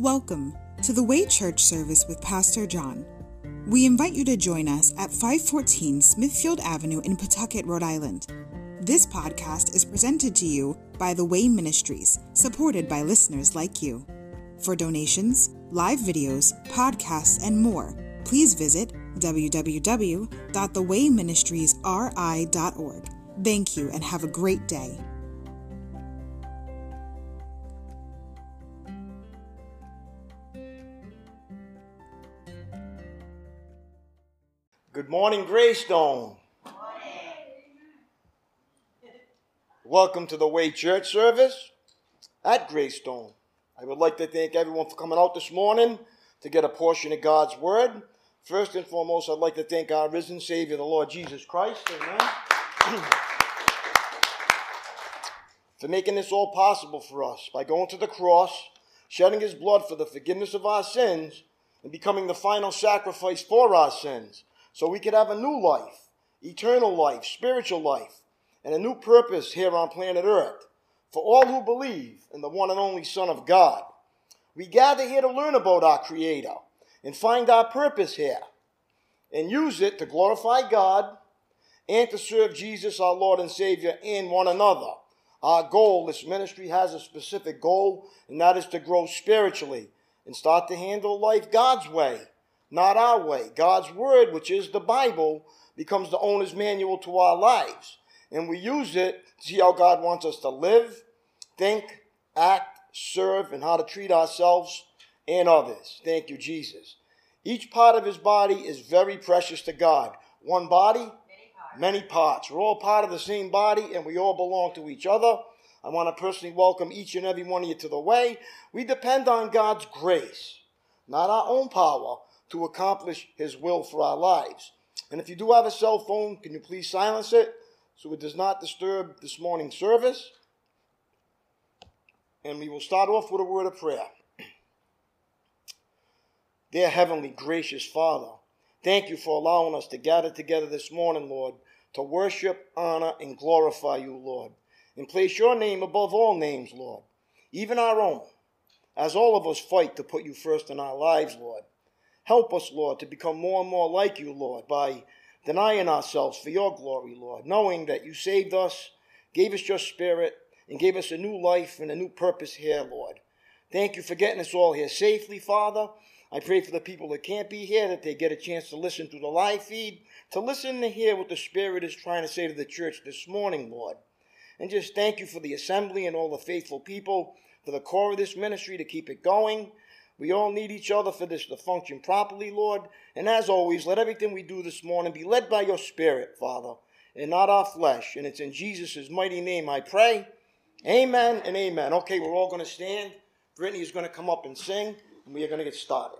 Welcome to the Way Church service with Pastor John. We invite you to join us at 514 Smithfield Avenue in Pawtucket, Rhode Island. This podcast is presented to you by The Way Ministries, supported by listeners like you. For donations, live videos, podcasts, and more, please visit www.thewayministriesri.org. Thank you and have a great day. Good morning, Greystone. Morning. Welcome to the Way Church service at Greystone. I would like to thank everyone for coming out this morning to get a portion of God's Word. First and foremost, I'd like to thank our risen Savior, the Lord Jesus Christ, amen, for making this all possible for us by going to the cross, shedding His blood for the forgiveness of our sins, and becoming the final sacrifice for our sins, so we could have a new life, eternal life, spiritual life, and a new purpose here on planet Earth for all who believe in the one and only Son of God. We gather here to learn about our Creator and find our purpose here and use it to glorify God and to serve Jesus, our Lord and Savior, and one another. Our goal, this ministry has a specific goal, and that is to grow spiritually and start to handle life God's way. Not our way. God's Word, which is the Bible, becomes the owner's manual to our lives. And we use it to see how God wants us to live, think, act, serve, and how to treat ourselves and others. Thank you, Jesus. Each part of His body is very precious to God. One body, many parts. We're all part of the same body, and we all belong to each other. I want to personally welcome each and every one of you to the Way. We depend on God's grace, not our own power, to accomplish His will for our lives. And if you do have a cell phone, can you please silence it so it does not disturb this morning's service? And we will start off with a word of prayer. Dear Heavenly Gracious Father, thank You for allowing us to gather together this morning, Lord, to worship, honor, and glorify You, Lord, and place Your name above all names, Lord, even our own, as all of us fight to put You first in our lives, Lord. Help us, Lord, to become more and more like You, Lord, by denying ourselves for Your glory, Lord, knowing that You saved us, gave us Your Spirit, and gave us a new life and a new purpose here, Lord. Thank You for getting us all here safely, Father. I pray for the people that can't be here, that they get a chance to listen through the live feed, to listen and hear what the Spirit is trying to say to the church this morning, Lord. And just thank You for the assembly and all the faithful people, for the core of this ministry to keep it going. We all need each other for this to function properly, Lord. And as always, let everything we do this morning be led by Your Spirit, Father, and not our flesh. And it's in Jesus' mighty name I pray. Amen and amen. Okay, we're all going to stand. Brittany is going to come up and sing, and we are going to get started.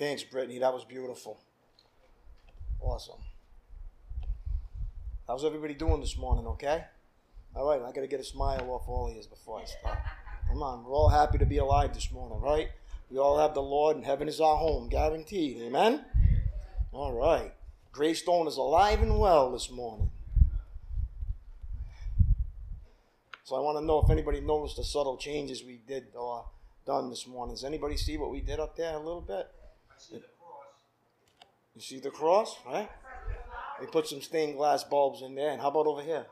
Thanks, Brittany. That was beautiful. Awesome. How's everybody doing this morning, okay? All right, I got to get a smile off all of you before I start. Come on, we're all happy to be alive this morning, right? We all have the Lord, and heaven is our home, guaranteed. Amen? All right. Greystone is alive and well this morning. So I want to know if anybody noticed the subtle changes we did or done this morning. Does anybody see what we did up there a little bit? I see the cross. You see the cross, right? We put some stained glass bulbs in there. And how about over here?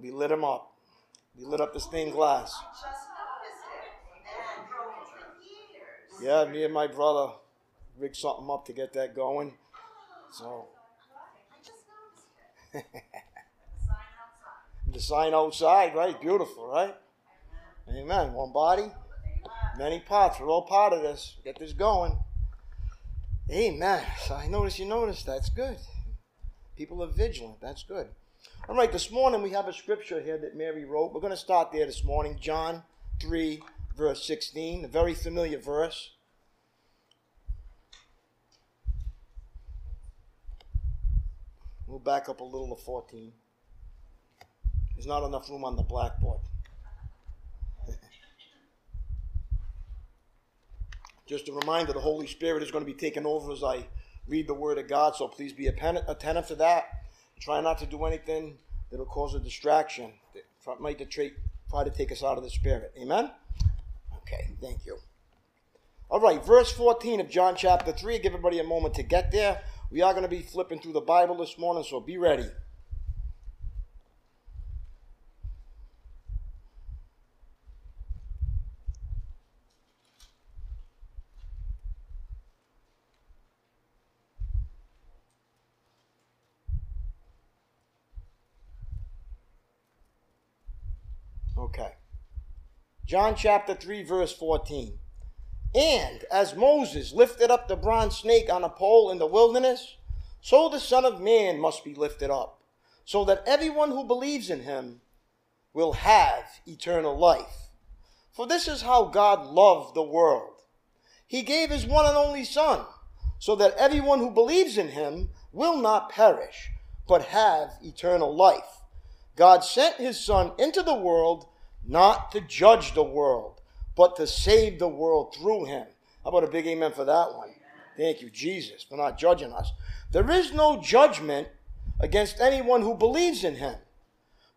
We lit them up. We lit up the stained glass. Yeah, me and my brother rigged something up to get that going. So. The sign outside, right? Beautiful, right? Amen. One body, many parts. We're all part of this. Get this going. Amen. So I notice you noticed. That's good. People are vigilant. That's good. All right, this morning we have a scripture here that Mary wrote. We're going to start there this morning. John 3, verse 16, a very familiar verse. We'll back up a little to 14. There's not enough room on the blackboard. Just a reminder, the Holy Spirit is going to be taking over as I read the Word of God, so please be attentive to that. Try not to do anything that will cause a distraction. That might try to take us out of the Spirit. Amen? Okay, thank you. All right, verse 14 of John chapter 3. Give everybody a moment to get there. We are going to be flipping through the Bible this morning, so be ready. Okay. John chapter 3, verse 14. And as Moses lifted up the bronze snake on a pole in the wilderness, so the Son of Man must be lifted up, so that everyone who believes in him will have eternal life. For this is how God loved the world. He gave his one and only Son, so that everyone who believes in him will not perish, but have eternal life. God sent his Son into the world not to judge the world, but to save the world through him. How about a big amen for that one? Thank you, Jesus, for not judging us. There is no judgment against anyone who believes in him,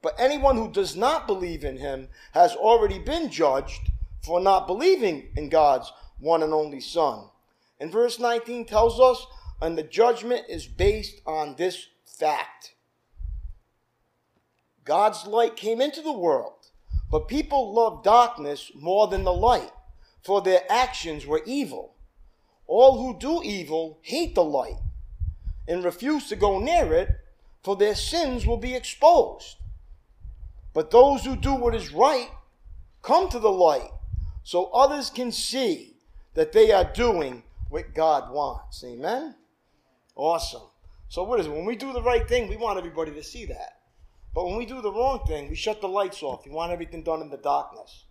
but anyone who does not believe in him has already been judged for not believing in God's one and only Son. And verse 19 tells us, and the judgment is based on this fact. God's light came into the world, but people loved darkness more than the light, for their actions were evil. All who do evil hate the light and refuse to go near it, for their sins will be exposed. But those who do what is right come to the light, so others can see that they are doing what God wants. Amen? Awesome. So what is it? When we do the right thing, we want everybody to see that. But when we do the wrong thing, we shut the lights off. We want everything done in the darkness.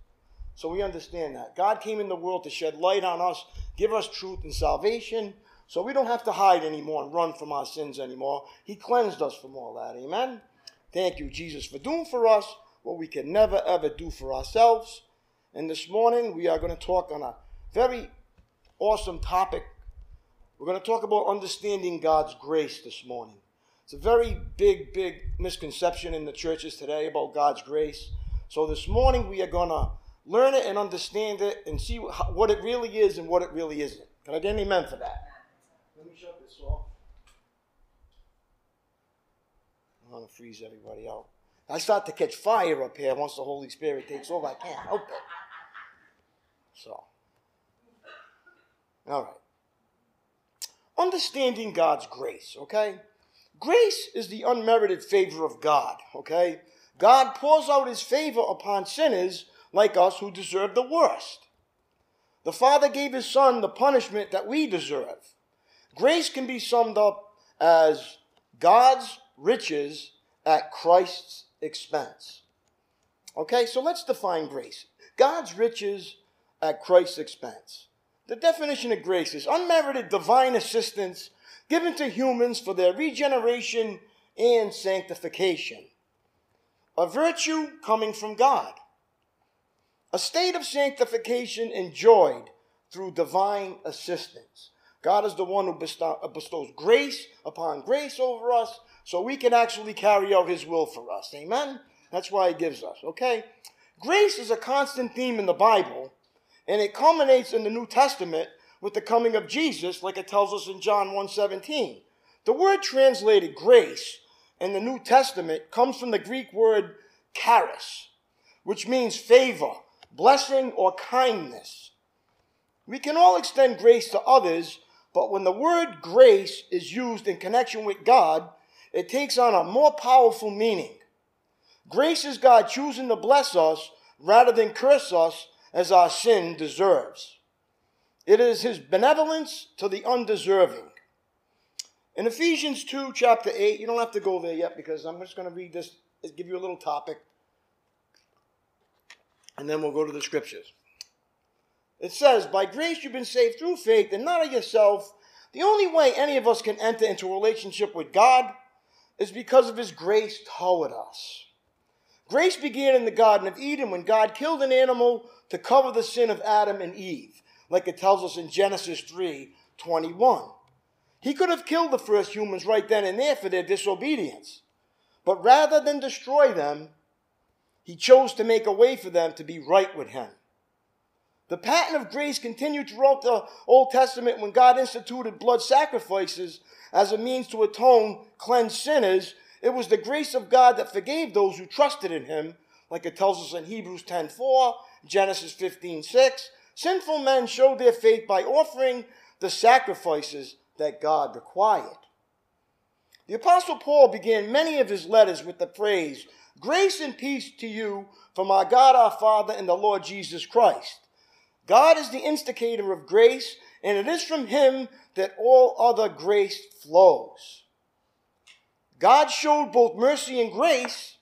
So we understand that. God came in the world to shed light on us, give us truth and salvation, so we don't have to hide anymore and run from our sins anymore. He cleansed us from all that. Amen? Thank you, Jesus, for doing for us what we can never, ever do for ourselves. And this morning, we are going to talk on a very awesome topic. We're going to talk about understanding God's grace this morning. It's a very big, big misconception in the churches today about God's grace. So this morning we are going to learn it and understand it and see what it really is and what it really isn't. Can I get an amen for that? Let me shut this off. I'm going to freeze everybody out. I start to catch fire up here once the Holy Spirit takes over. I can't help it. So, all right. Understanding God's grace, okay? Grace is the unmerited favor of God, okay? God pours out his favor upon sinners like us who deserve the worst. The Father gave his Son the punishment that we deserve. Grace can be summed up as God's riches at Christ's expense. Okay, so let's define grace. God's riches at Christ's expense. The definition of grace is unmerited divine assistance given to humans for their regeneration and sanctification. A virtue coming from God. A state of sanctification enjoyed through divine assistance. God is the one who bestows grace upon grace over us so we can actually carry out his will for us. Amen? That's why he gives us, okay? Grace is a constant theme in the Bible, and it culminates in the New Testament with the coming of Jesus, like it tells us in John 1:17. The word translated grace in the New Testament comes from the Greek word charis, which means favor, blessing, or kindness. We can all extend grace to others, but when the word grace is used in connection with God, it takes on a more powerful meaning. Grace is God choosing to bless us rather than curse us as our sin deserves. It is his benevolence to the undeserving. In Ephesians 2, chapter 8, you don't have to go there yet because I'm just going to read this, give you a little topic, and then we'll go to the scriptures. It says, by grace you've been saved through faith and not of yourself. The only way any of us can enter into a relationship with God is because of his grace toward us. Grace began in the Garden of Eden when God killed an animal to cover the sin of Adam and Eve, like it tells us in Genesis 3:21. He could have killed the first humans right then and there for their disobedience, but rather than destroy them, he chose to make a way for them to be right with him. The pattern of grace continued throughout the Old Testament when God instituted blood sacrifices as a means to atone, cleanse sinners. It was the grace of God that forgave those who trusted in him, like it tells us in Hebrews 10:4, Genesis 15:6. Sinful men showed their faith by offering the sacrifices that God required. The Apostle Paul began many of his letters with the phrase, grace and peace to you from our God our Father and the Lord Jesus Christ. God is the instigator of grace, and it is from him that all other grace flows. God showed both mercy and grace,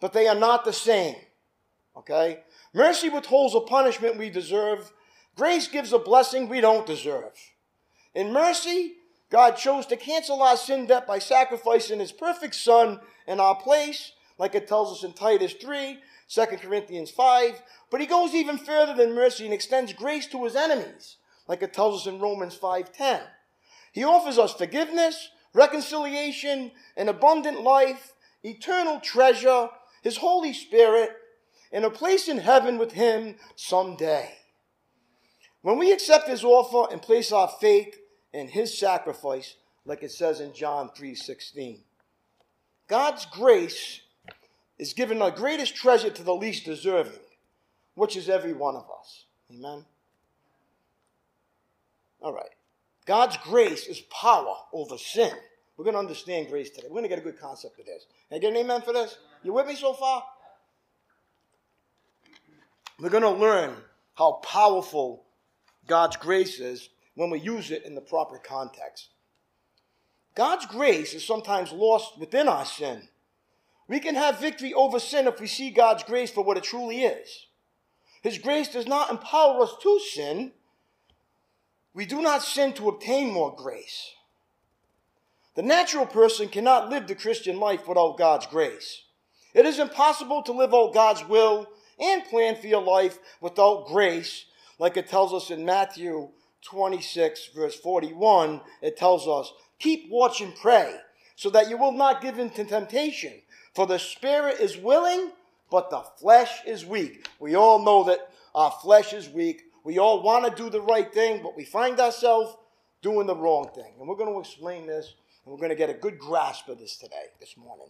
but they are not the same, okay? Mercy withholds a punishment we deserve. Grace gives a blessing we don't deserve. In mercy, God chose to cancel our sin debt by sacrificing his perfect son in our place, like it tells us in Titus 3, 2 Corinthians 5. But he goes even further than mercy and extends grace to his enemies, like it tells us in Romans 5:10. He offers us forgiveness, reconciliation, an abundant life, eternal treasure, his Holy Spirit, and a place in heaven with him someday. When we accept his offer and place our faith in his sacrifice, like it says in John 3:16, God's grace is given the greatest treasure to the least deserving, which is every one of us. Amen? All right. God's grace is power over sin. We're going to understand grace today. We're going to get a good concept of this. Can I get an amen for this? You with me so far? We're going to learn how powerful God's grace is when we use it in the proper context. God's grace is sometimes lost within our sin. We can have victory over sin if we see God's grace for what it truly is. His grace does not empower us to sin. We do not sin to obtain more grace. The natural person cannot live the Christian life without God's grace. It is impossible to live out God's will and plan for your life without grace, like it tells us in Matthew 26, verse 41. It tells us, keep watch and pray, so that you will not give in to temptation. For the spirit is willing, but the flesh is weak. We all know that our flesh is weak. We all want to do the right thing, but we find ourselves doing the wrong thing. And we're going to explain this, and we're going to get a good grasp of this today, this morning.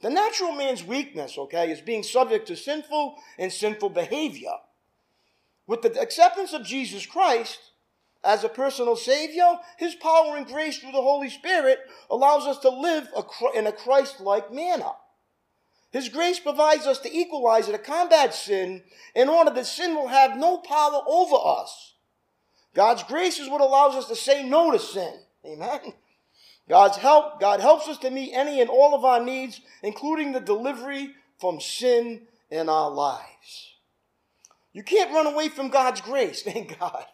The natural man's weakness, okay, is being subject to sinful and sinful behavior. With the acceptance of Jesus Christ as a personal Savior, his power and grace through the Holy Spirit allows us to live in a Christ-like manner. His grace provides us to equalize and to combat sin in order that sin will have no power over us. God's grace is what allows us to say no to sin. Amen? God helps us to meet any and all of our needs, including the delivery from sin in our lives. You can't run away from God's grace, thank God.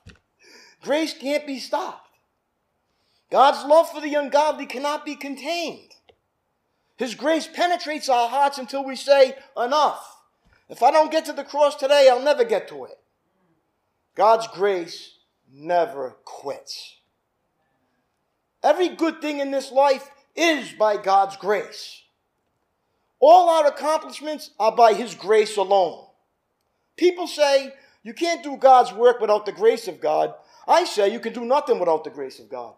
Grace can't be stopped. God's love for the ungodly cannot be contained. His grace penetrates our hearts until we say, enough. If I don't get to the cross today, I'll never get to it. God's grace never quits. Every good thing in this life is by God's grace. All our accomplishments are by His grace alone. People say, you can't do God's work without the grace of God. I say, you can do nothing without the grace of God.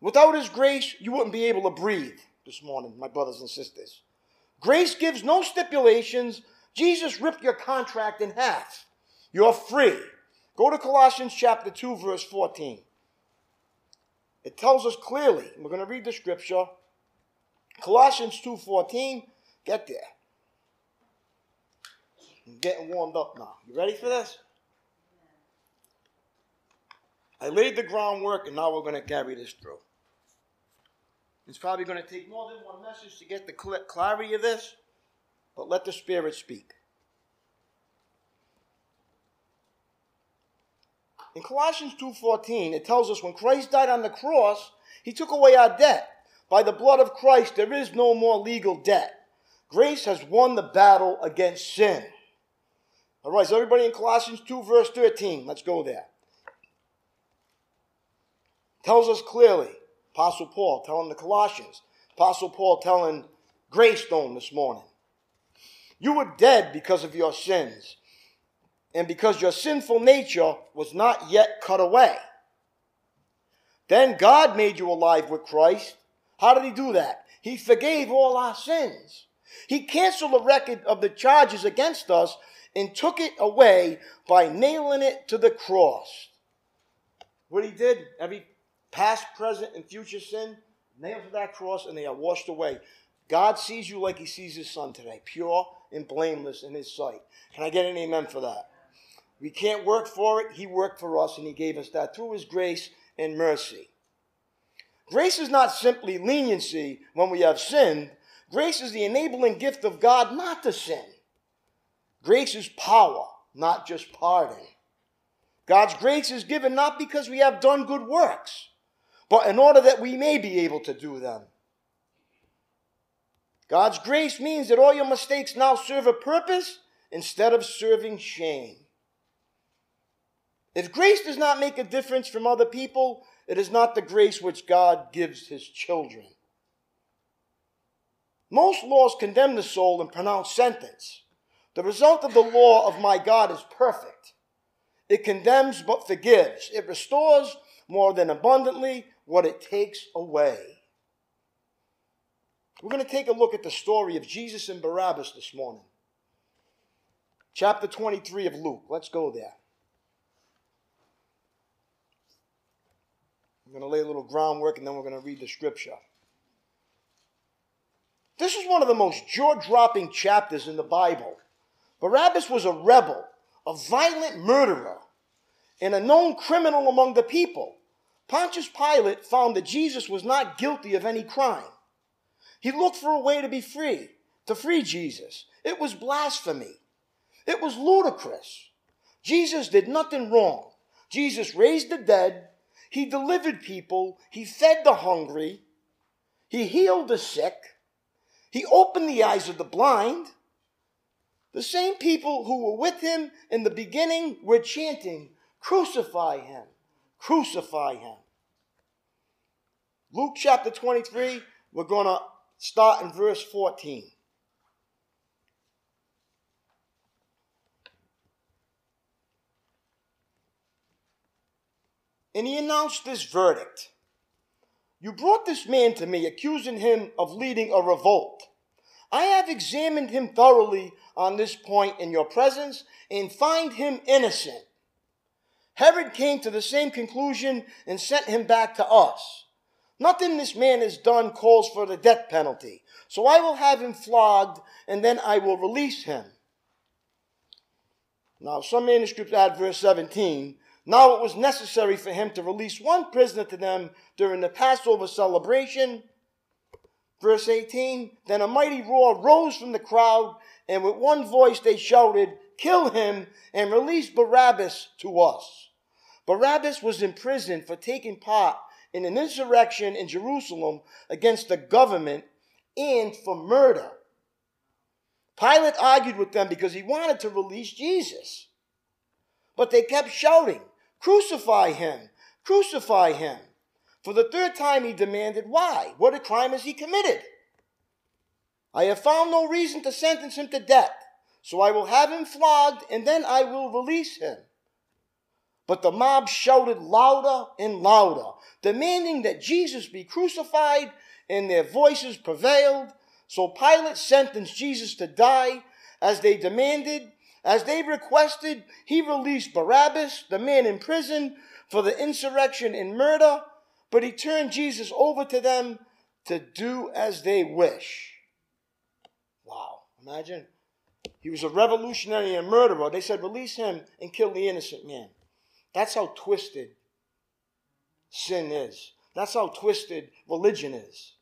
Without His grace, you wouldn't be able to breathe this morning, my brothers and sisters. Grace gives no stipulations. Jesus ripped your contract in half. You're free. Go to Colossians chapter 2, verse 14. It tells us clearly, and we're going to read the scripture, Colossians 2:14, get there. I'm getting warmed up now. You ready for this? I laid the groundwork, and now we're going to carry this through. It's probably going to take more than one message to get the clarity of this, but let the Spirit speak. In Colossians 2:14, it tells us when Christ died on the cross, He took away our debt. By the blood of Christ, there is no more legal debt. Grace has won the battle against sin. All right, so everybody in Colossians 2, verse 13, let's go there. Tells us clearly, Apostle Paul telling the Colossians, Apostle Paul telling Greystone this morning, you were dead because of your sins, and because your sinful nature was not yet cut away. Then God made you alive with Christ. How did He do that? He forgave all our sins. He canceled the record of the charges against us and took it away by nailing it to the cross. What He did, every past, present, and future sin, nailed to that cross, and they are washed away. God sees you like He sees His Son today, pure and blameless in His sight. Can I get an amen for that? We can't work for it. He worked for us, and He gave us that through His grace and mercy. Grace is not simply leniency when we have sinned. Grace is the enabling gift of God not to sin. Grace is power, not just pardon. God's grace is given not because we have done good works, but in order that we may be able to do them. God's grace means that all your mistakes now serve a purpose instead of serving shame. If grace does not make a difference from other people, it is not the grace which God gives His children. Most laws condemn the soul and pronounce sentence. The result of the law of my God is perfect. It condemns but forgives. It restores more than abundantly what it takes away. We're going to take a look at the story of Jesus and Barabbas this morning. Chapter 23 of Luke. Let's go there. I'm going to lay a little groundwork, and then we're going to read the scripture. This is one of the most jaw-dropping chapters in the Bible. Barabbas was a rebel, a violent murderer, and a known criminal among the people. Pontius Pilate found that Jesus was not guilty of any crime. He looked for a way to free Jesus. It was blasphemy. It was ludicrous. Jesus did nothing wrong. Jesus raised the dead. He delivered people. He fed the hungry. He healed the sick. He opened the eyes of the blind. The same people who were with Him in the beginning were chanting, crucify Him, crucify Him. Luke chapter 23, we're going to start in verse 14. And he announced this verdict. You brought this man to me, accusing him of leading a revolt. I have examined him thoroughly on this point in your presence and find him innocent. Herod came to the same conclusion and sent him back to us. Nothing this man has done calls for the death penalty, so I will have him flogged and then I will release him. Now, some manuscripts add verse 17. Now it was necessary for him to release one prisoner to them during the Passover celebration. Verse 18, then a mighty roar rose from the crowd, and with one voice they shouted, kill him and release Barabbas to us. Barabbas was imprisoned for taking part in an insurrection in Jerusalem against the government and for murder. Pilate argued with them because he wanted to release Jesus. But they kept shouting, "Crucify him! Crucify him!" For the third time he demanded why. What a crime has he committed? I have found no reason to sentence him to death, so I will have him flogged and then I will release him. But the mob shouted louder and louder, demanding that Jesus be crucified, and their voices prevailed. So Pilate sentenced Jesus to die. As they demanded, as they requested, he released Barabbas, the man in prison for the insurrection and murder, but he turned Jesus over to them to do as they wish. Wow, imagine. He was a revolutionary and murderer. They said, release him and kill the innocent man. That's how twisted sin is. That's how twisted religion is.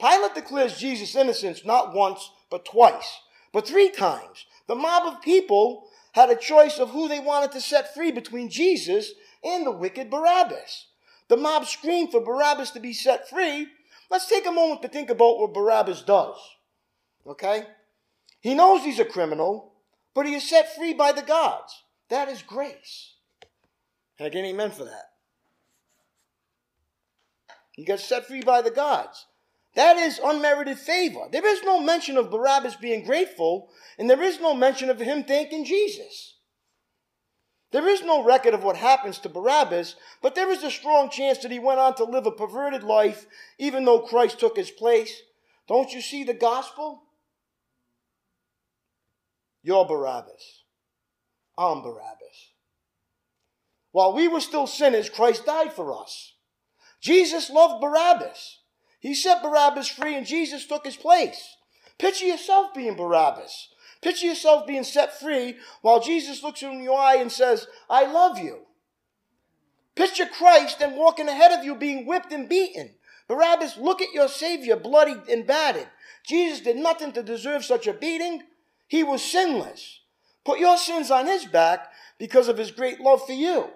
Pilate declares Jesus' innocence not once, but twice, but three times. The mob of people had a choice of who they wanted to set free between Jesus and the wicked Barabbas. The mob screamed for Barabbas to be set free. Let's take a moment to think about what Barabbas does. Okay? He knows he's a criminal, but he is set free by the gods. That is grace. Can I get an amen for that? He got set free by the gods. That is unmerited favor. There is no mention of Barabbas being grateful, and there is no mention of him thanking Jesus. There is no record of what happens to Barabbas, but there is a strong chance that he went on to live a perverted life, even though Christ took his place. Don't you see the gospel? You're Barabbas. I'm Barabbas. While we were still sinners, Christ died for us. Jesus loved Barabbas. He set Barabbas free and Jesus took his place. Picture yourself being Barabbas. Picture yourself being set free while Jesus looks you in your eye and says, I love you. Picture Christ and walking ahead of you being whipped and beaten. Barabbas, look at your Savior bloodied and battered. Jesus did nothing to deserve such a beating. He was sinless. Put your sins on his back because of his great love for you.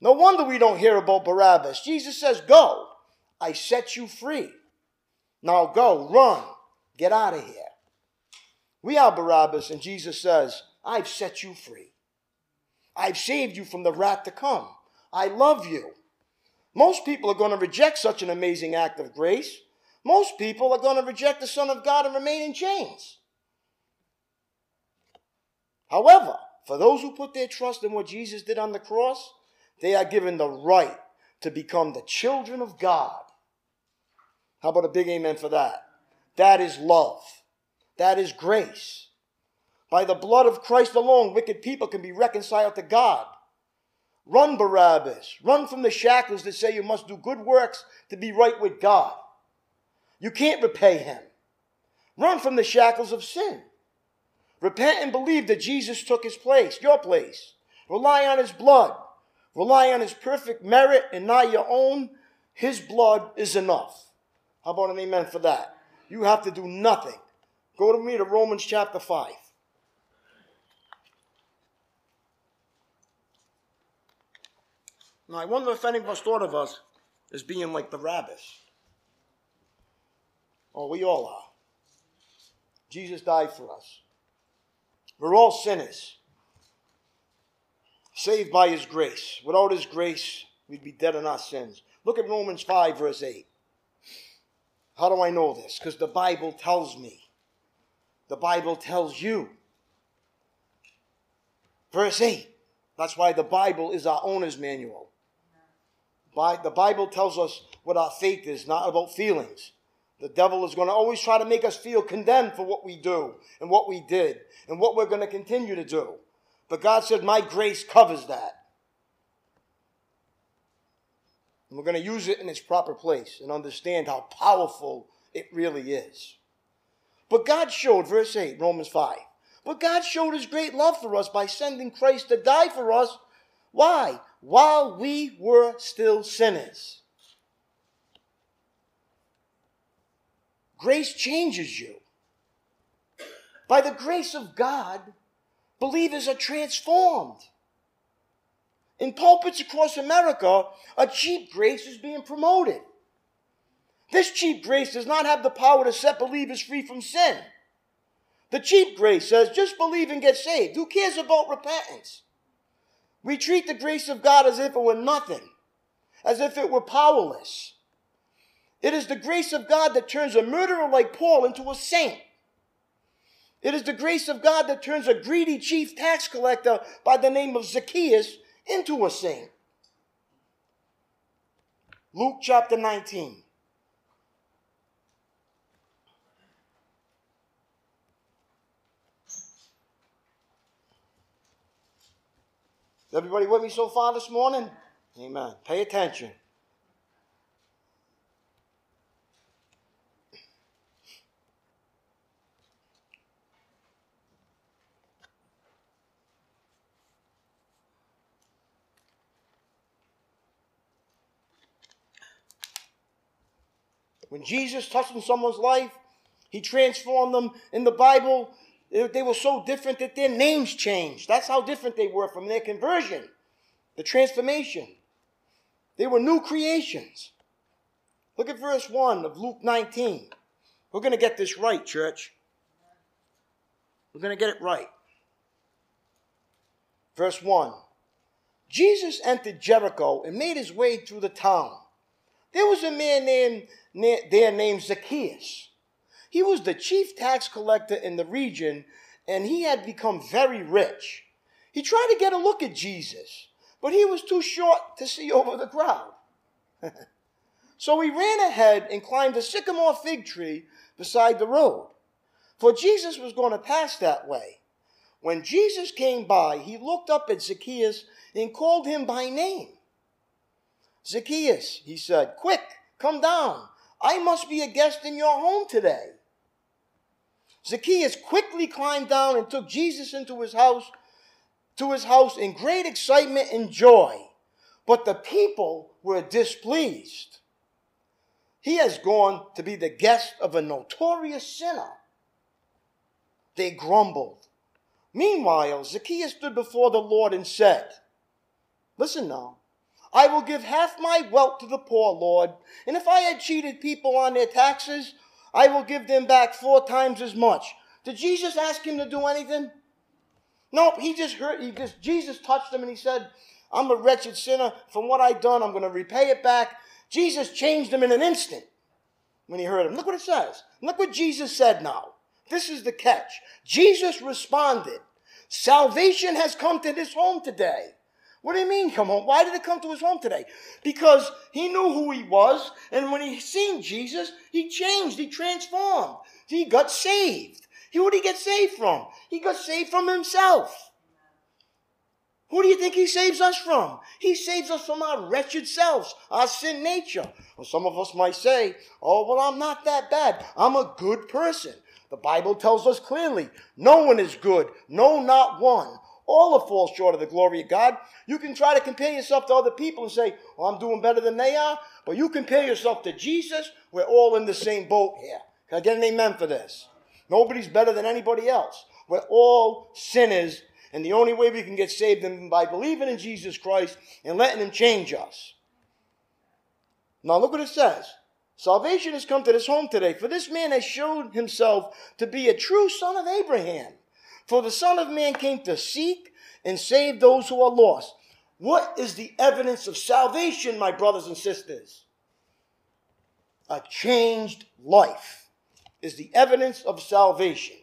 No wonder we don't hear about Barabbas. Jesus says, go. I set you free. Now go, run, get out of here. We are Barabbas, and Jesus says, I've set you free. I've saved you from the wrath to come. I love you. Most people are going to reject such an amazing act of grace. Most people are going to reject the Son of God and remain in chains. However, for those who put their trust in what Jesus did on the cross, they are given the right to become the children of God. How about a big amen for that? That is love. That is grace. By the blood of Christ alone, wicked people can be reconciled to God. Run, Barabbas. Run from the shackles that say you must do good works to be right with God. You can't repay him. Run from the shackles of sin. Repent and believe that Jesus took his place, your place. Rely on his blood. Rely on his perfect merit and not your own. His blood is enough. How about an amen for that? You have to do nothing. Go to me to Romans chapter 5. Now, I wonder if any of us thought of us as being like Barabbas. Oh, we all are. Jesus died for us. We're all sinners, saved by his grace. Without his grace, we'd be dead in our sins. Look at Romans 5, verse 8. How do I know this? Because the Bible tells me. The Bible tells you. Verse 8. That's why the Bible is our owner's manual. The Bible tells us what our faith is, not about feelings. The devil is going to always try to make us feel condemned for what we do and what we did and what we're going to continue to do. But God said, my grace covers that. And we're going to use it in its proper place and understand how powerful it really is. But God showed, verse 8, Romans 5, but God showed his great love for us by sending Christ to die for us. Why? While we were still sinners. Grace changes you. By the grace of God, believers are transformed. In pulpits across America, a cheap grace is being promoted. This cheap grace does not have the power to set believers free from sin. The cheap grace says, just believe and get saved. Who cares about repentance? We treat the grace of God as if it were nothing, as if it were powerless. It is the grace of God that turns a murderer like Paul into a saint. It is the grace of God that turns a greedy chief tax collector by the name of Zacchaeus into a saint. Luke chapter 19. Is everybody with me so far this morning? Amen. Pay attention. When Jesus touched in someone's life, he transformed them. In the Bible, they were so different that their names changed. That's how different they were from their conversion, the transformation. They were new creations. Look at verse 1 of Luke 19. We're going to get this right, church. We're going to get it right. Verse 1. Jesus entered Jericho and made his way through the town. There was a man named Zacchaeus. He was the chief tax collector in the region, and he had become very rich. He tried to get a look at Jesus, but he was too short to see over the crowd. So he ran ahead and climbed a sycamore fig tree beside the road, for Jesus was going to pass that way. When Jesus came by, he looked up at Zacchaeus and called him by name. Zacchaeus, he said, quick, come down. I must be a guest in your home today. Zacchaeus quickly climbed down and took Jesus into his house, in great excitement and joy. But the people were displeased. He has gone to be the guest of a notorious sinner. They grumbled. Meanwhile, Zacchaeus stood before the Lord and said, listen now. I will give half my wealth to the poor, Lord, and if I had cheated people on their taxes, I will give them back 4 times as much. Did Jesus ask him to do anything? Nope, Jesus touched him and he said, I'm a wretched sinner. From what I've done, I'm going to repay it back. Jesus changed him in an instant when he heard him. Look what it says. Look what Jesus said now. This is the catch. Jesus responded, salvation has come to this home today. What do you mean come home? Why did it come to his home today? Because he knew who he was, and when he seen Jesus, he changed, he transformed. He got saved. Who did he get saved from? He got saved from himself. Who do you think he saves us from? He saves us from our wretched selves, our sin nature. Well, some of us might say, oh, well, I'm not that bad. I'm a good person. The Bible tells us clearly, no one is good, no, not one. All have fallen short of the glory of God. You can try to compare yourself to other people and say, oh, I'm doing better than they are. But you compare yourself to Jesus, we're all in the same boat here. Can I get an amen for this? Nobody's better than anybody else. We're all sinners, and the only way we can get saved is by believing in Jesus Christ and letting him change us. Now look what it says. Salvation has come to this home today, for this man has shown himself to be a true son of Abraham. For the Son of Man came to seek and save those who are lost. What is the evidence of salvation, my brothers and sisters? A changed life is the evidence of salvation.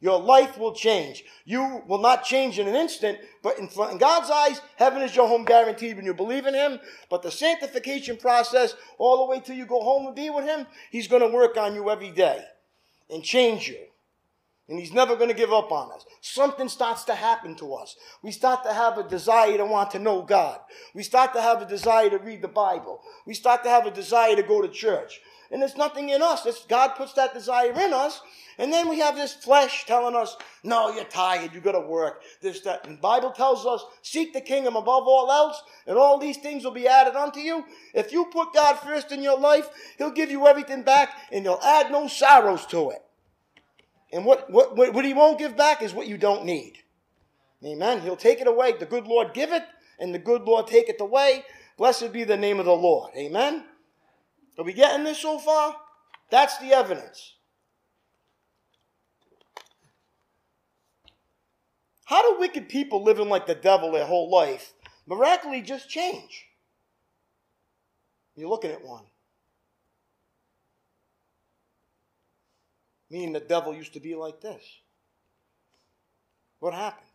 Your life will change. You will not change in an instant, but in God's eyes, heaven is your home guaranteed when you believe in him. But the sanctification process, all the way till you go home and be with him, he's going to work on you every day and change you. And he's never going to give up on us. Something starts to happen to us. We start to have a desire to want to know God. We start to have a desire to read the Bible. We start to have a desire to go to church. And there's nothing in us. God puts that desire in us. And then we have this flesh telling us, no, you're tired. You got to work. This, that. And the Bible tells us, seek the kingdom above all else, and all these things will be added unto you. If you put God first in your life, he'll give you everything back, and he'll add no sorrows to it. And what he won't give back is what you don't need. Amen. He'll take it away. The good Lord giveth, and the good Lord taketh away. Blessed be the name of the Lord. Amen? Are we getting this so far? That's the evidence. How do wicked people living like the devil their whole life miraculously just change? You're looking at one. Meaning the devil used to be like this. What happened?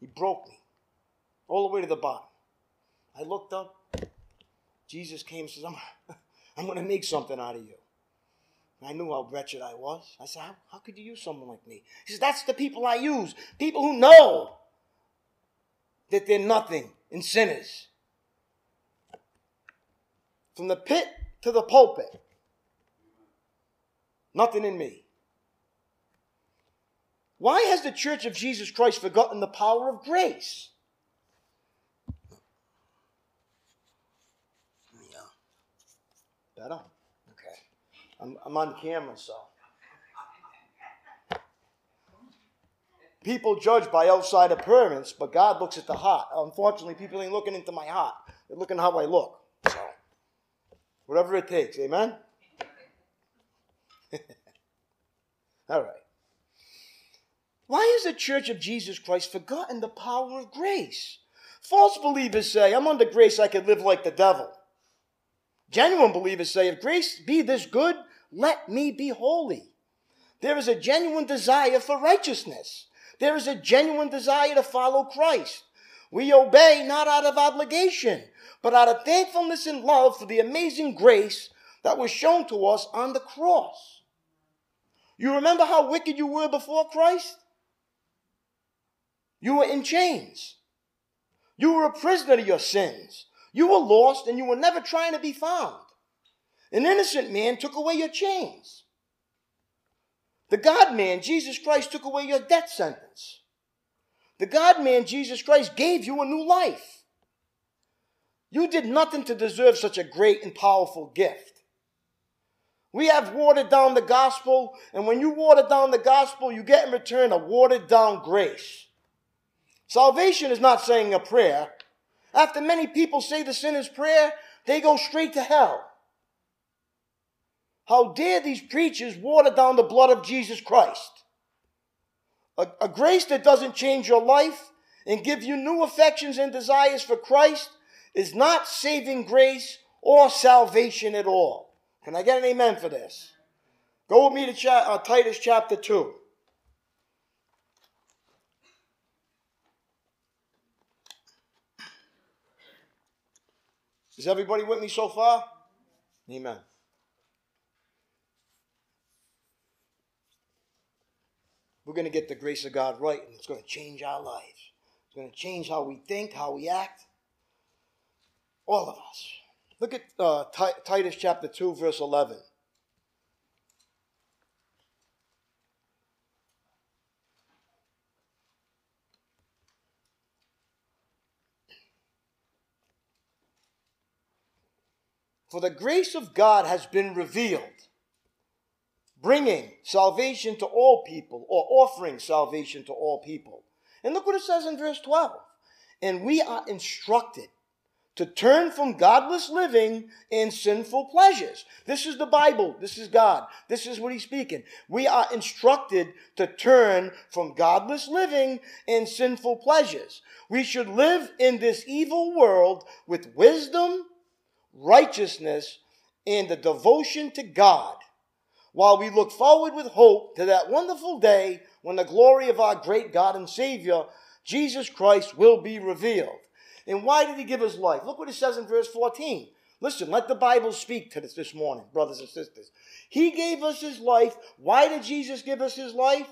He broke me. All the way to the bottom. I looked up. Jesus came and says, I'm going to make something out of you. And I knew how wretched I was. I said, how could you use someone like me? He says, that's the people I use. People who know that they're nothing and sinners. From the pit to the pulpit. Nothing in me. Why has the Church of Jesus Christ forgotten the power of grace? Yeah. Better? Okay. I'm on camera, so. People judge by outside appearance, but God looks at the heart. Unfortunately, people ain't looking into my heart. They're looking how I look. So, whatever it takes. Amen? All right. Why has the Church of Jesus Christ forgotten the power of grace? False believers say, I'm under grace, I could live like the devil. Genuine believers say, if grace be this good, let me be holy. There is a genuine desire for righteousness. There is a genuine desire to follow Christ. We obey not out of obligation, but out of thankfulness and love for the amazing grace that was shown to us on the cross. You remember how wicked you were before Christ? You were in chains. You were a prisoner to your sins. You were lost and you were never trying to be found. An innocent man took away your chains. The God-man, Jesus Christ, took away your death sentence. The God-man, Jesus Christ, gave you a new life. You did nothing to deserve such a great and powerful gift. We have watered down the gospel, and when you water down the gospel, you get in return a watered-down grace. Salvation is not saying a prayer. After many people say the sinner's prayer, they go straight to hell. How dare these preachers water down the blood of Jesus Christ? A grace that doesn't change your life and give you new affections and desires for Christ is not saving grace or salvation at all. Can I get an amen for this? Go with me to Titus chapter 2. Is everybody with me so far? Amen. We're going to get the grace of God right, and it's going to change our lives. It's going to change how we think, how we act. All of us. Look at Titus chapter 2, verse 11. For the grace of God has been revealed, bringing salvation to all people, or offering salvation to all people. And look what it says in verse 12. And we are instructed to turn from godless living and sinful pleasures. This is the Bible. This is God. This is what he's speaking. We are instructed to turn from godless living and sinful pleasures. We should live in this evil world with wisdom, righteousness, and the devotion to God, while we look forward with hope to that wonderful day when the glory of our great God and Savior, Jesus Christ, will be revealed. And why did he give his life? Look what it says in verse 14. Listen, let the Bible speak to us this morning, brothers and sisters. He gave us his life. Why did Jesus give us his life?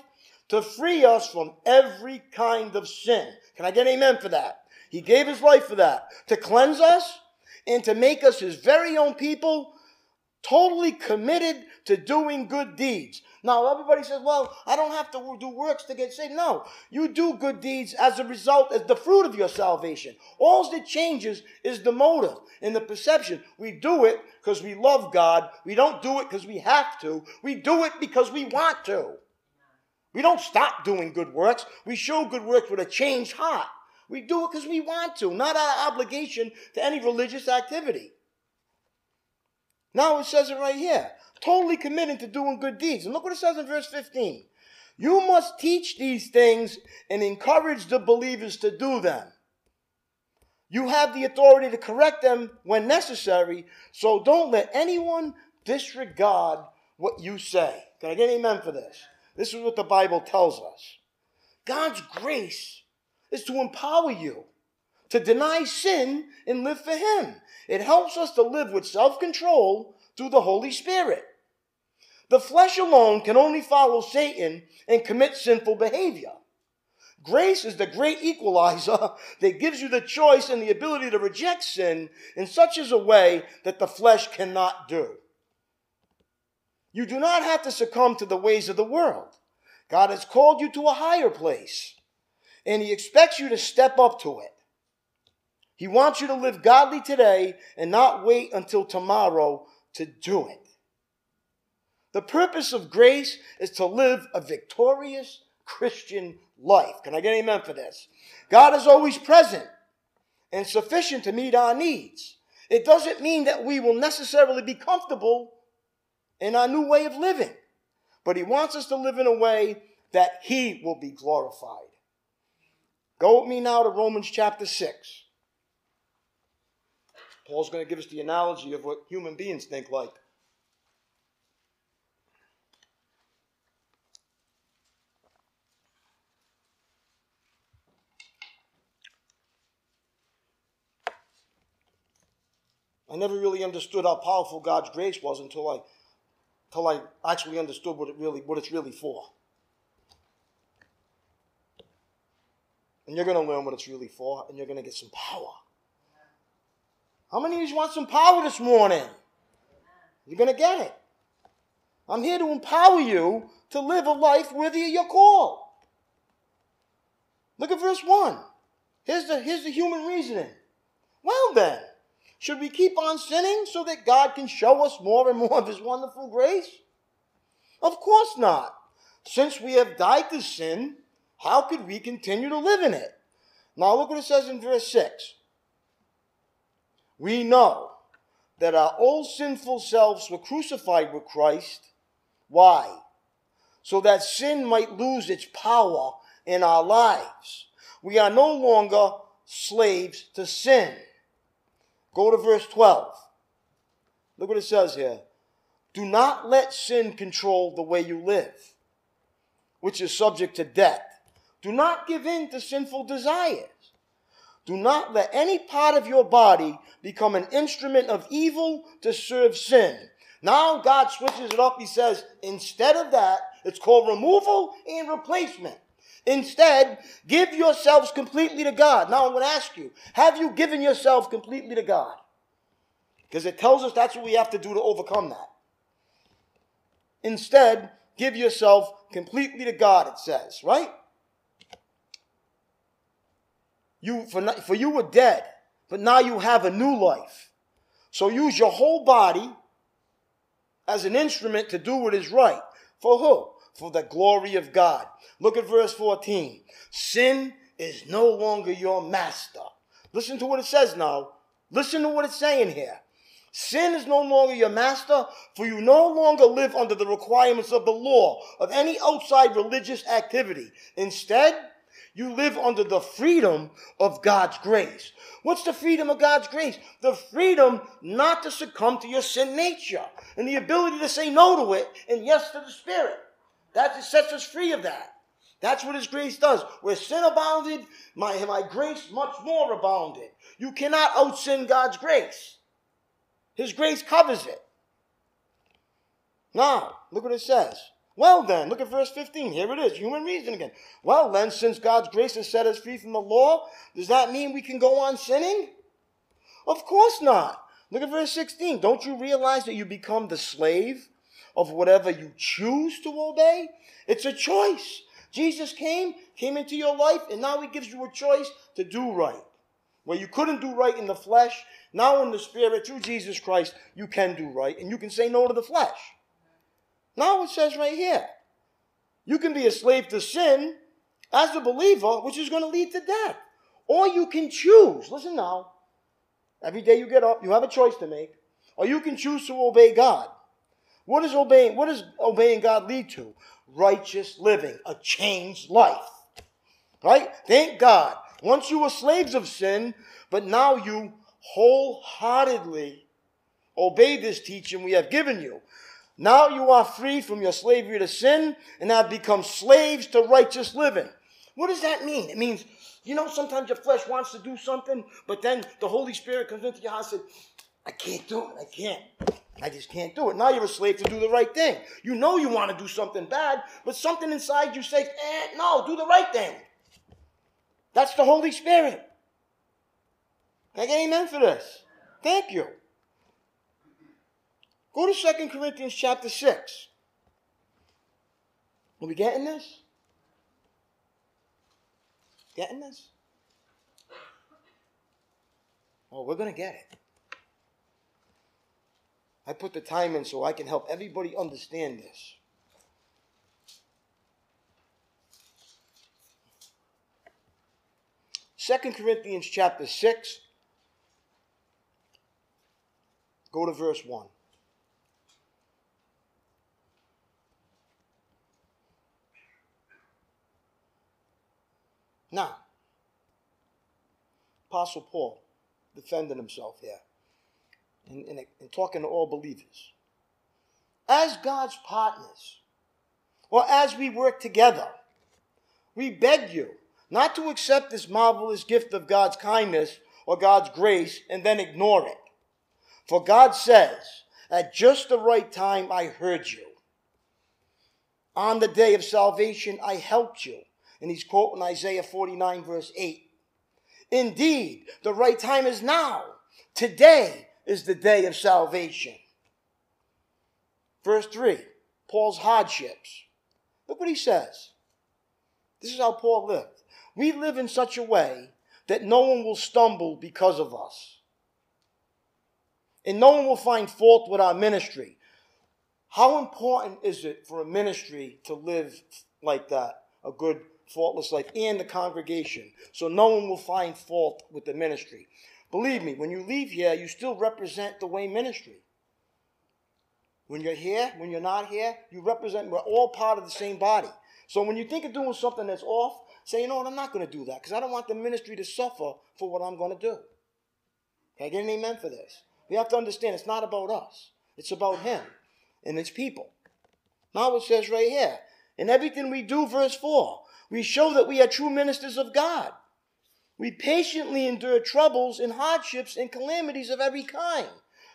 To free us from every kind of sin. Can I get an amen for that? He gave his life for that. To cleanse us, and to make us his very own people, totally committed to doing good deeds. Now, everybody says, well, I don't have to do works to get saved. No, you do good deeds as a result, as the fruit of your salvation. All that changes is the motive and the perception. We do it because we love God. We don't do it because we have to. We do it because we want to. We don't stop doing good works. We show good works with a changed heart. We do it because we want to, not our obligation to any religious activity. Now it says it right here. Totally committed to doing good deeds. And look what it says in verse 15. You must teach these things and encourage the believers to do them. You have the authority to correct them when necessary, so don't let anyone disregard what you say. Can I get an amen for this? This is what the Bible tells us. God's grace is to empower you to deny sin and live for Him. It helps us to live with self-control through the Holy Spirit. The flesh alone can only follow Satan and commit sinful behavior. Grace is the great equalizer that gives you the choice and the ability to reject sin in such as a way that the flesh cannot do. You do not have to succumb to the ways of the world. God has called you to a higher place, and He expects you to step up to it. He wants you to live godly today and not wait until tomorrow to do it. The purpose of grace is to live a victorious Christian life. Can I get an amen for this? God is always present and sufficient to meet our needs. It doesn't mean that we will necessarily be comfortable in our new way of living, but He wants us to live in a way that He will be glorified. Go with me now to Romans chapter 6. Paul's going to give us the analogy of what human beings think like. I never really understood how powerful God's grace was until I actually understood what it's really for. And you're going to learn what it's really for, and you're going to get some power. How many of you want some power this morning? You're going to get it. I'm here to empower you to live a life worthy of your call. Look at verse 1. Here's the human reasoning. Well then, should we keep on sinning so that God can show us more and more of His wonderful grace? Of course not. Since we have died to sin, how could we continue to live in it? Now look what it says in verse 6. We know that our old sinful selves were crucified with Christ. Why? So that sin might lose its power in our lives. We are no longer slaves to sin. Go to verse 12. Look what it says here. Do not let sin control the way you live, which is subject to death. Do not give in to sinful desires. Do not let any part of your body become an instrument of evil to serve sin. Now God switches it up. He says, instead of that, it's called removal and replacement. Instead, give yourselves completely to God. Now I'm going to ask you, have you given yourself completely to God? Because it tells us that's what we have to do to overcome that. Instead, give yourself completely to God, it says, right? For you were dead, but now you have a new life. So use your whole body as an instrument to do what is right. For who? For the glory of God. Look at verse 14. Sin is no longer your master. Listen to what it says now. Listen to what it's saying here. Sin is no longer your master, for you no longer live under the requirements of the law, of any outside religious activity. Instead, you live under the freedom of God's grace. What's the freedom of God's grace? The freedom not to succumb to your sin nature and the ability to say no to it and yes to the Spirit. That sets us free of that. That's what His grace does. Where sin abounded, my grace much more abounded. You cannot out-sin God's grace. His grace covers it. Now, look what it says. Well then, look at verse 15. Here it is, human reason again. Well then, since God's grace has set us free from the law, does that mean we can go on sinning? Of course not. Look at verse 16. Don't you realize that you become the slave of whatever you choose to obey? It's a choice. Jesus came into your life, and now He gives you a choice to do right. Where you couldn't do right in the flesh, now in the Spirit, through Jesus Christ, you can do right, and you can say no to the flesh. Now it says right here, you can be a slave to sin as a believer, which is going to lead to death, Or you can choose, listen now, every day you get up, you have a choice to make, or you can choose to obey God. What does obeying God lead to? Righteous living, a changed life. Right? Thank God. Once you were slaves of sin, but now you wholeheartedly obey this teaching we have given you. Now you are free from your slavery to sin and have become slaves to righteous living. What does that mean? It means, you know, sometimes your flesh wants to do something, but then the Holy Spirit comes into your heart and says, I can't do it. I can't. I just can't do it. Now you're a slave to do the right thing. You know you want to do something bad, but something inside you says, no, do the right thing. That's the Holy Spirit. Can I get amen for this? Thank you. Go to 2 Corinthians chapter 6. Are we getting this? Getting this? Oh, we're going to get it. I put the time in so I can help everybody understand this. Second Corinthians chapter 6. Go to verse 1. Now, Apostle Paul defending himself here. And talking to all believers. As God's partners, or as we work together, we beg you not to accept this marvelous gift of God's kindness or God's grace and then ignore it. For God says, at just the right time I heard you. On the day of salvation I helped you. And he's quoting Isaiah 49 verse 8. Indeed, the right time is now, today, is the day of salvation. Verse 3, Paul's hardships. Look what he says. This is how Paul lived. We live in such a way that no one will stumble because of us. And no one will find fault with our ministry. How important is it for a ministry to live like that? A good, faultless life, and the congregation. So no one will find fault with the ministry. Believe me, when you leave here, you still represent the Way Ministry. When you're here, when you're not here, you represent, we're all part of the same body. So when you think of doing something that's off, say, you know what, I'm not going to do that because I don't want the ministry to suffer for what I'm going to do. Can I get an amen for this? We have to understand it's not about us. It's about him and his people. Now it says right here, in everything we do, verse 4, we show that we are true ministers of God. We patiently endure troubles and hardships and calamities of every kind.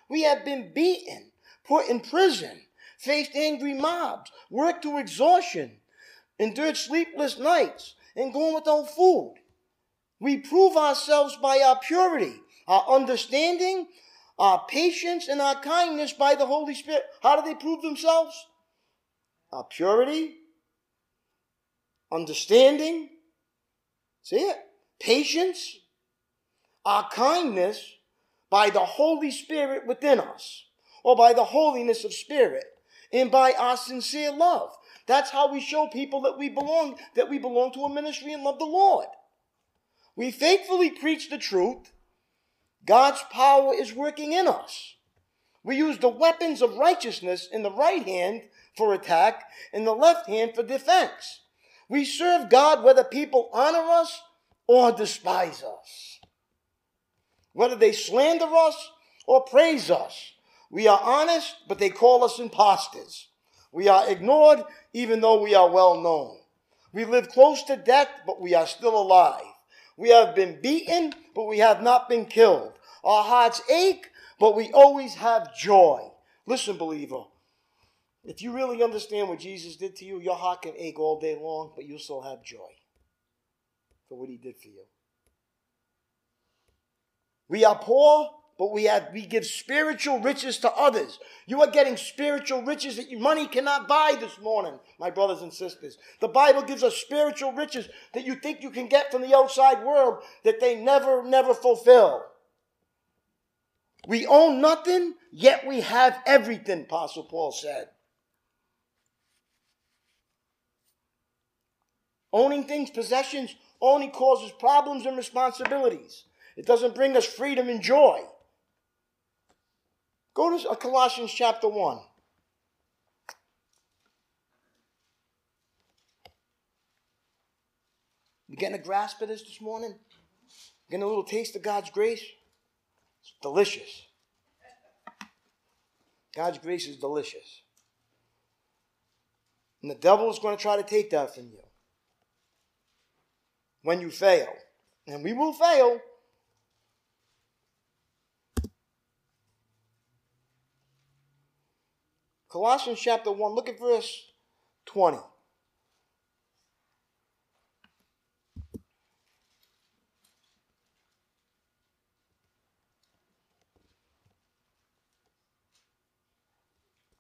We have been beaten, put in prison, faced angry mobs, worked to exhaustion, endured sleepless nights, and gone without food. We prove ourselves by our purity, our understanding, our patience, and our kindness by the Holy Spirit. How do they prove themselves? Our purity, understanding. See it? Patience, our kindness by the Holy Spirit within us, or by the holiness of spirit, and by our sincere love. That's how we show people that we belong to a ministry and love the Lord. We faithfully preach the truth. God's power is working in us. We use the weapons of righteousness in the right hand for attack, and the left hand for defense. We serve God whether people honor us or despise us. Whether they slander us or praise us, we are honest, but they call us imposters. We are ignored, even though we are well known. We live close to death, but we are still alive. We have been beaten, but we have not been killed. Our hearts ache, but we always have joy. Listen, believer, if you really understand what Jesus did to you, your heart can ache all day long, but you'll still have joy. What he did for you. We are poor, but we give spiritual riches to others. You are getting spiritual riches that your money cannot buy this morning, my brothers and sisters. The Bible gives us spiritual riches that you think you can get from the outside world that they never fulfill. We own nothing, yet we have everything, Apostle Paul said. Owning things, possessions, only causes problems and responsibilities. It doesn't bring us freedom and joy. Go to Colossians chapter 1. You getting a grasp of this morning? Getting a little taste of God's grace? It's delicious. God's grace is delicious. And the devil is going to try to take that from you. When you fail. And we will fail. Colossians chapter 1, look at verse 20.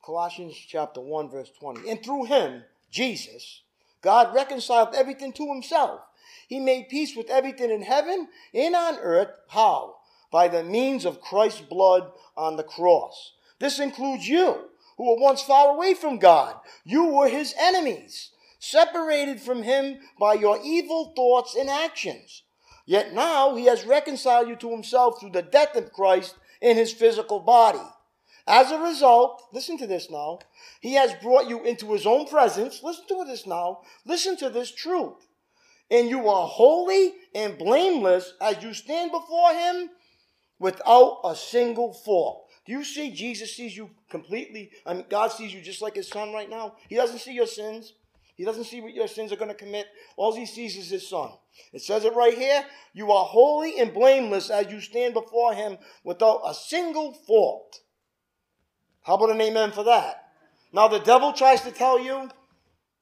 Colossians chapter 1, verse 20. And through him, Jesus, God reconciled everything to himself. He made peace with everything in heaven and on earth. How? By the means of Christ's blood on the cross. This includes you, who were once far away from God. You were his enemies, separated from him by your evil thoughts and actions. Yet now he has reconciled you to himself through the death of Christ in his physical body. As a result, listen to this now, he has brought you into his own presence. Listen to this now. Listen to this truth. And you are holy and blameless as you stand before him without a single fault. Do you see Jesus sees you completely? I mean, God sees you just like his son right now. He doesn't see your sins. He doesn't see what your sins are going to commit. All he sees is his son. It says it right here. You are holy and blameless as you stand before him without a single fault. How about an amen for that? Now the devil tries to tell you,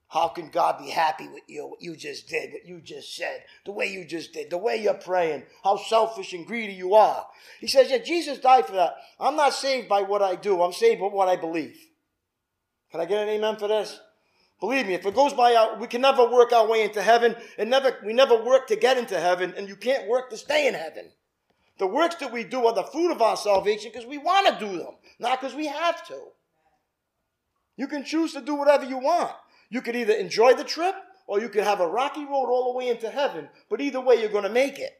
how can God be happy with you, what you just did, what you just said, the way you just did, the way you're praying, how selfish and greedy you are. He says, yeah, Jesus died for that. I'm not saved by what I do. I'm saved by what I believe. Can I get an amen for this? Believe me, if it goes by, we can never work our way into heaven. We never work to get into heaven, and you can't work to stay in heaven. The works that we do are the fruit of our salvation because we want to do them, not because we have to. You can choose to do whatever you want. You could either enjoy the trip or you could have a rocky road all the way into heaven, but either way, you're going to make it.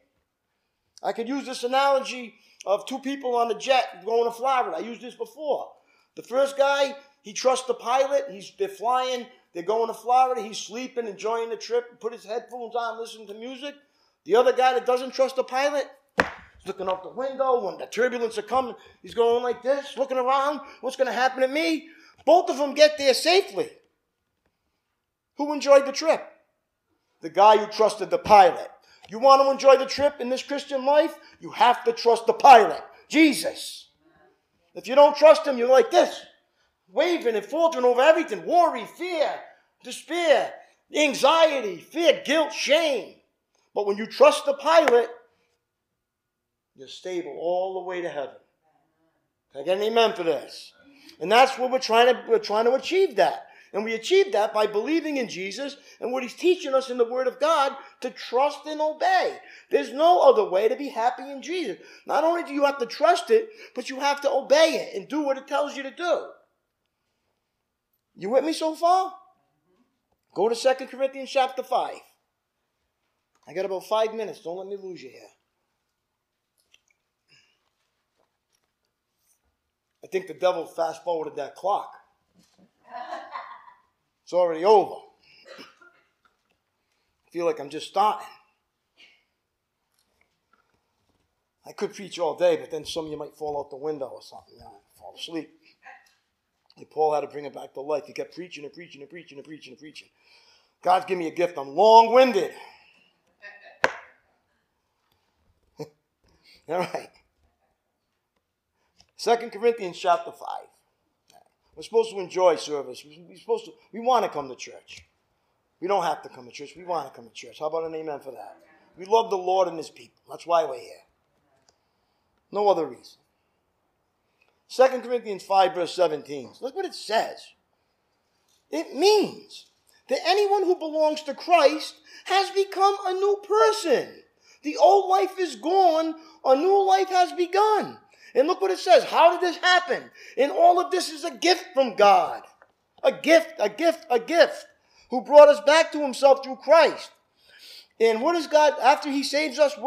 I could use this analogy of two people on a jet going to Florida. I used this before. The first guy, he trusts the pilot. They're flying. They're going to Florida. He's sleeping, enjoying the trip, put his headphones on, listening to music. The other guy that doesn't trust the pilot, looking out the window when the turbulence are coming. He's going like this, looking around. What's going to happen to me? Both of them get there safely. Who enjoyed the trip? The guy who trusted the pilot. You want to enjoy the trip in this Christian life? You have to trust the pilot, Jesus. If you don't trust him, you're like this, waving and faltering over everything. Worry, fear, despair, anxiety, fear, guilt, shame. But when you trust the pilot, you're stable all the way to heaven. Can I get an amen for this? And that's what we're trying to achieve that. And we achieve that by believing in Jesus and what he's teaching us in the Word of God to trust and obey. There's no other way to be happy in Jesus. Not only do you have to trust it, but you have to obey it and do what it tells you to do. You with me so far? Go to 2 Corinthians chapter 5. I got about 5 minutes. Don't let me lose you here. I think the devil fast-forwarded that clock. It's already over. I feel like I'm just starting. I could preach all day, but then some of you might fall out the window or something. You know, fall asleep. Like Paul had to bring it back to life. He kept preaching and preaching and preaching and preaching and preaching. God's given me a gift. I'm long-winded. All right. 2 Corinthians chapter 5. We're supposed to enjoy service. We want to come to church. We don't have to come to church. We want to come to church. How about an amen for that? We love the Lord and his people. That's why we're here. No other reason. 2 Corinthians 5 verse 17. Look what it says. It means that anyone who belongs to Christ has become a new person. The old life is gone. A new life has begun. And look what it says. How did this happen? And all of this is a gift from God. A gift, a gift, a gift. Who brought us back to himself through Christ. And what is God, after he saves us,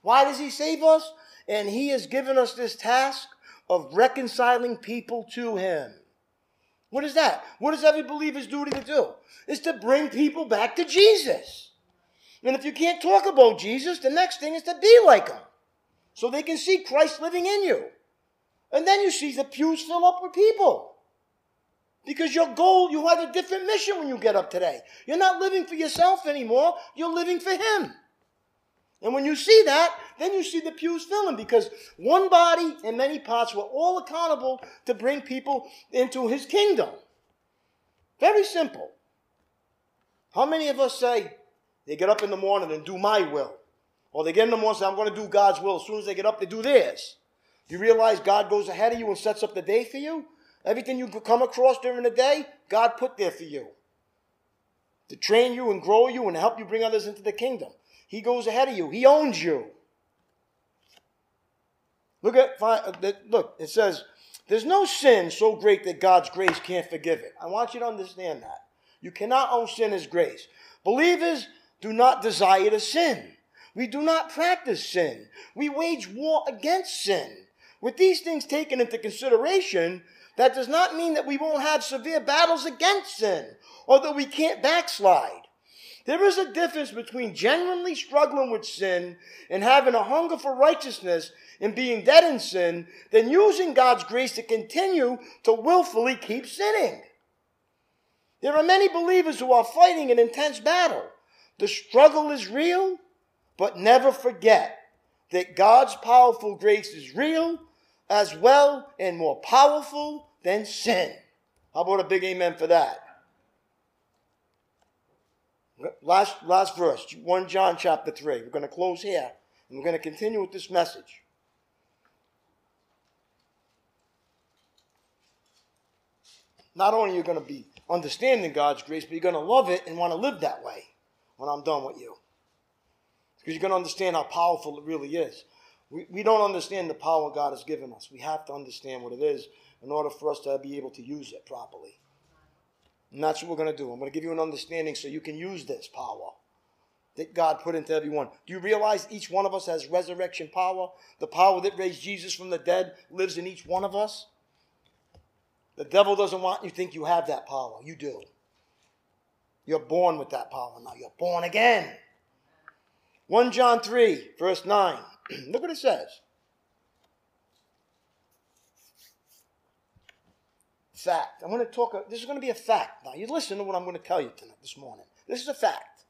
why does he save us? And he has given us this task of reconciling people to him. What is that? What is every believer's duty to do? It's to bring people back to Jesus. And if you can't talk about Jesus, the next thing is to be like him, so they can see Christ living in you. And then you see the pews fill up with people. Because your goal, you have a different mission when you get up today. You're not living for yourself anymore. You're living for him. And when you see that, then you see the pews filling, because one body and many parts were all accountable to bring people into his kingdom. Very simple. How many of us say they get up in the morning and do my will? Or they get in the morning and say, I'm going to do God's will. As soon as they get up, they do theirs. Do you realize God goes ahead of you and sets up the day for you? Everything you come across during the day, God put there for you, to train you and grow you and help you bring others into the kingdom. He goes ahead of you. He owns you. Look, it says, there's no sin so great that God's grace can't forgive it. I want you to understand that. You cannot own sin as grace. Believers do not desire to sin. We do not practice sin. We wage war against sin. With these things taken into consideration, that does not mean that we won't have severe battles against sin, or that we can't backslide. There is a difference between genuinely struggling with sin and having a hunger for righteousness and being dead in sin than using God's grace to continue to willfully keep sinning. There are many believers who are fighting an intense battle. The struggle is real, but never forget that God's powerful grace is real as well and more powerful than sin. How about a big amen for that? Last verse, 1 John chapter 3. We're going to close here, and we're going to continue with this message. Not only are you going to be understanding God's grace, but you're going to love it and want to live that way when I'm done with you. Because you're going to understand how powerful it really is. We don't understand the power God has given us. We have to understand what it is in order for us to be able to use it properly. And that's what we're going to do. I'm going to give you an understanding so you can use this power that God put into everyone. Do you realize each one of us has resurrection power? The power that raised Jesus from the dead lives in each one of us. The devil doesn't want you to think you have that power. You do. You're born with that power now. You're born again. 1 John 3, verse 9. Look what it says. Fact. I'm going to talk, this is going to be a fact. Now, you listen to what I'm going to tell you tonight, this morning. This is a fact.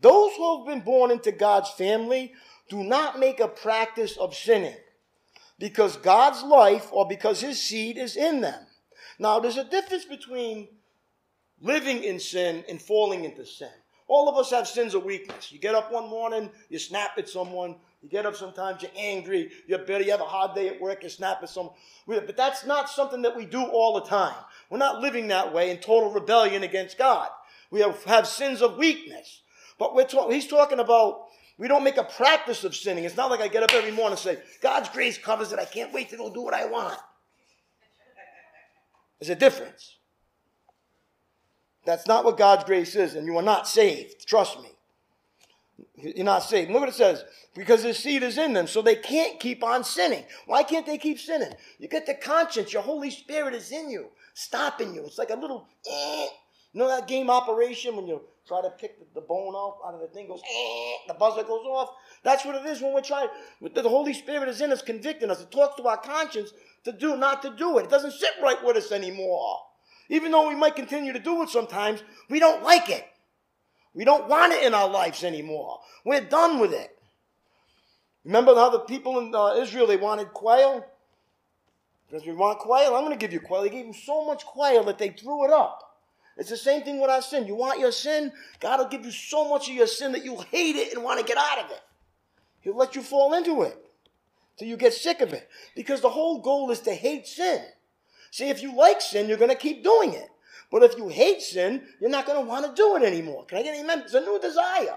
Those who have been born into God's family do not make a practice of sinning because God's life or because his seed is in them. Now, there's a difference between living in sin and falling into sin. All of us have sins of weakness. You get up one morning, you snap at someone. You get up sometimes, you're angry, you're bitter, you have a hard day at work, you snap at someone. But that's not something that we do all the time. We're not living that way in total rebellion against God. We have sins of weakness. But he's talking about, we don't make a practice of sinning. It's not like I get up every morning and say, God's grace covers it, I can't wait to go do what I want. There's a difference. That's not what God's grace is, and you are not saved, trust me. You're not saved. Look what it says. Because his seed is in them, so they can't keep on sinning. Why can't they keep sinning? You get the conscience. Your Holy Spirit is in you, stopping you. It's like a little, you know that game Operation when you try to pick the bone off out of the thing, goes, the buzzer goes off. That's what it is when we're trying. The Holy Spirit is in us, convicting us. It talks to our conscience to do, not to do it. It doesn't sit right with us anymore. Even though we might continue to do it sometimes, we don't like it. We don't want it in our lives anymore. We're done with it. Remember how the people in Israel, they wanted quail? Because we want quail, I'm going to give you quail. They gave them so much quail that they threw it up. It's the same thing with our sin. You want your sin? God will give you so much of your sin that you hate it and want to get out of it. He'll let you fall into it till you get sick of it. Because the whole goal is to hate sin. See, if you like sin, you're going to keep doing it. But if you hate sin, you're not going to want to do it anymore. Can I get an amen? It's a new desire.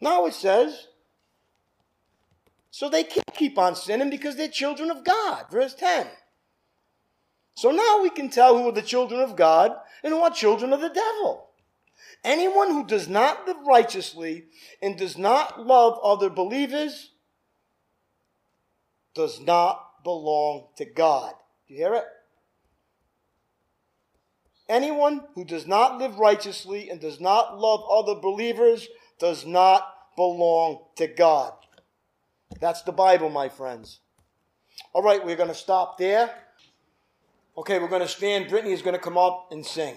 Now it says, so they can't keep on sinning because they're children of God. Verse 10. So now we can tell who are the children of God and who are children of the devil. Anyone who does not live righteously and does not love other believers does not belong to God. Do you hear it? Anyone who does not live righteously and does not love other believers does not belong to God. That's the Bible, my friends. All right, we're going to stop there. Okay, we're going to stand. Brittany is going to come up and sing.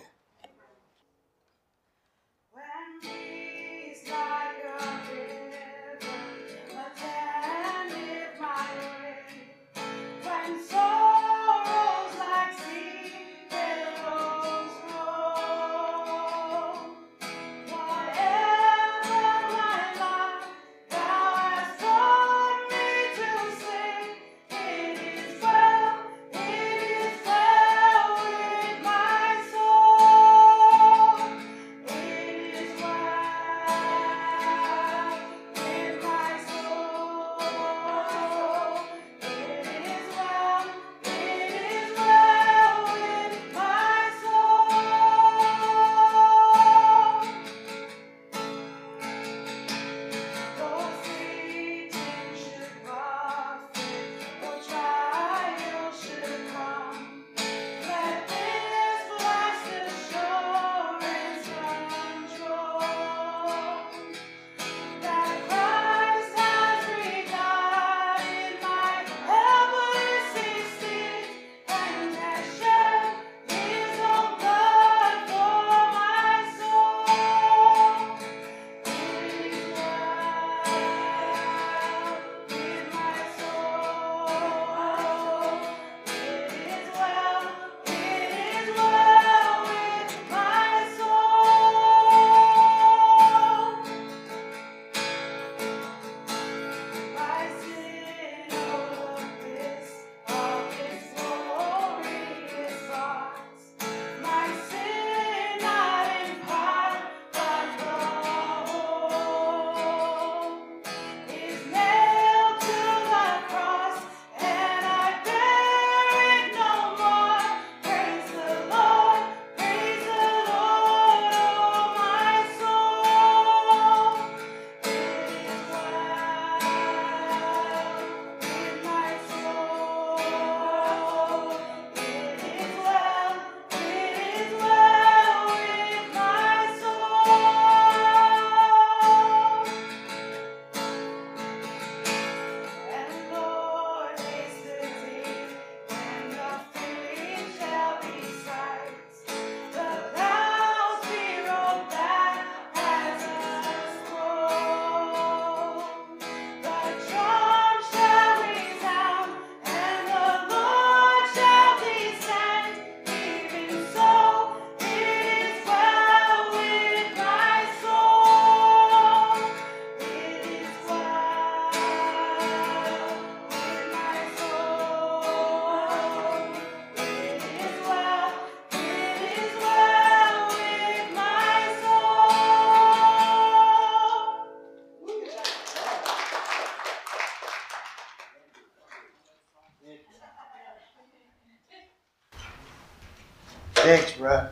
Thanks, Brad.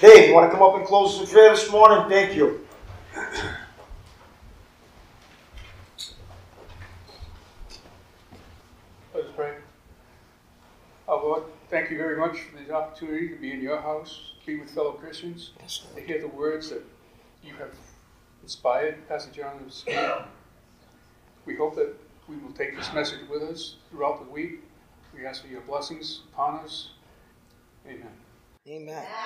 Dave, you want to come up and close the prayer this morning? Thank you. Let's pray. Oh, Lord, thank you very much for this opportunity to be in your house, be with fellow Christians, to hear the words that you have inspired Pastor John to speak. We hope that we will take this message with us throughout the week. We ask for your blessings upon us. Amen. Amen.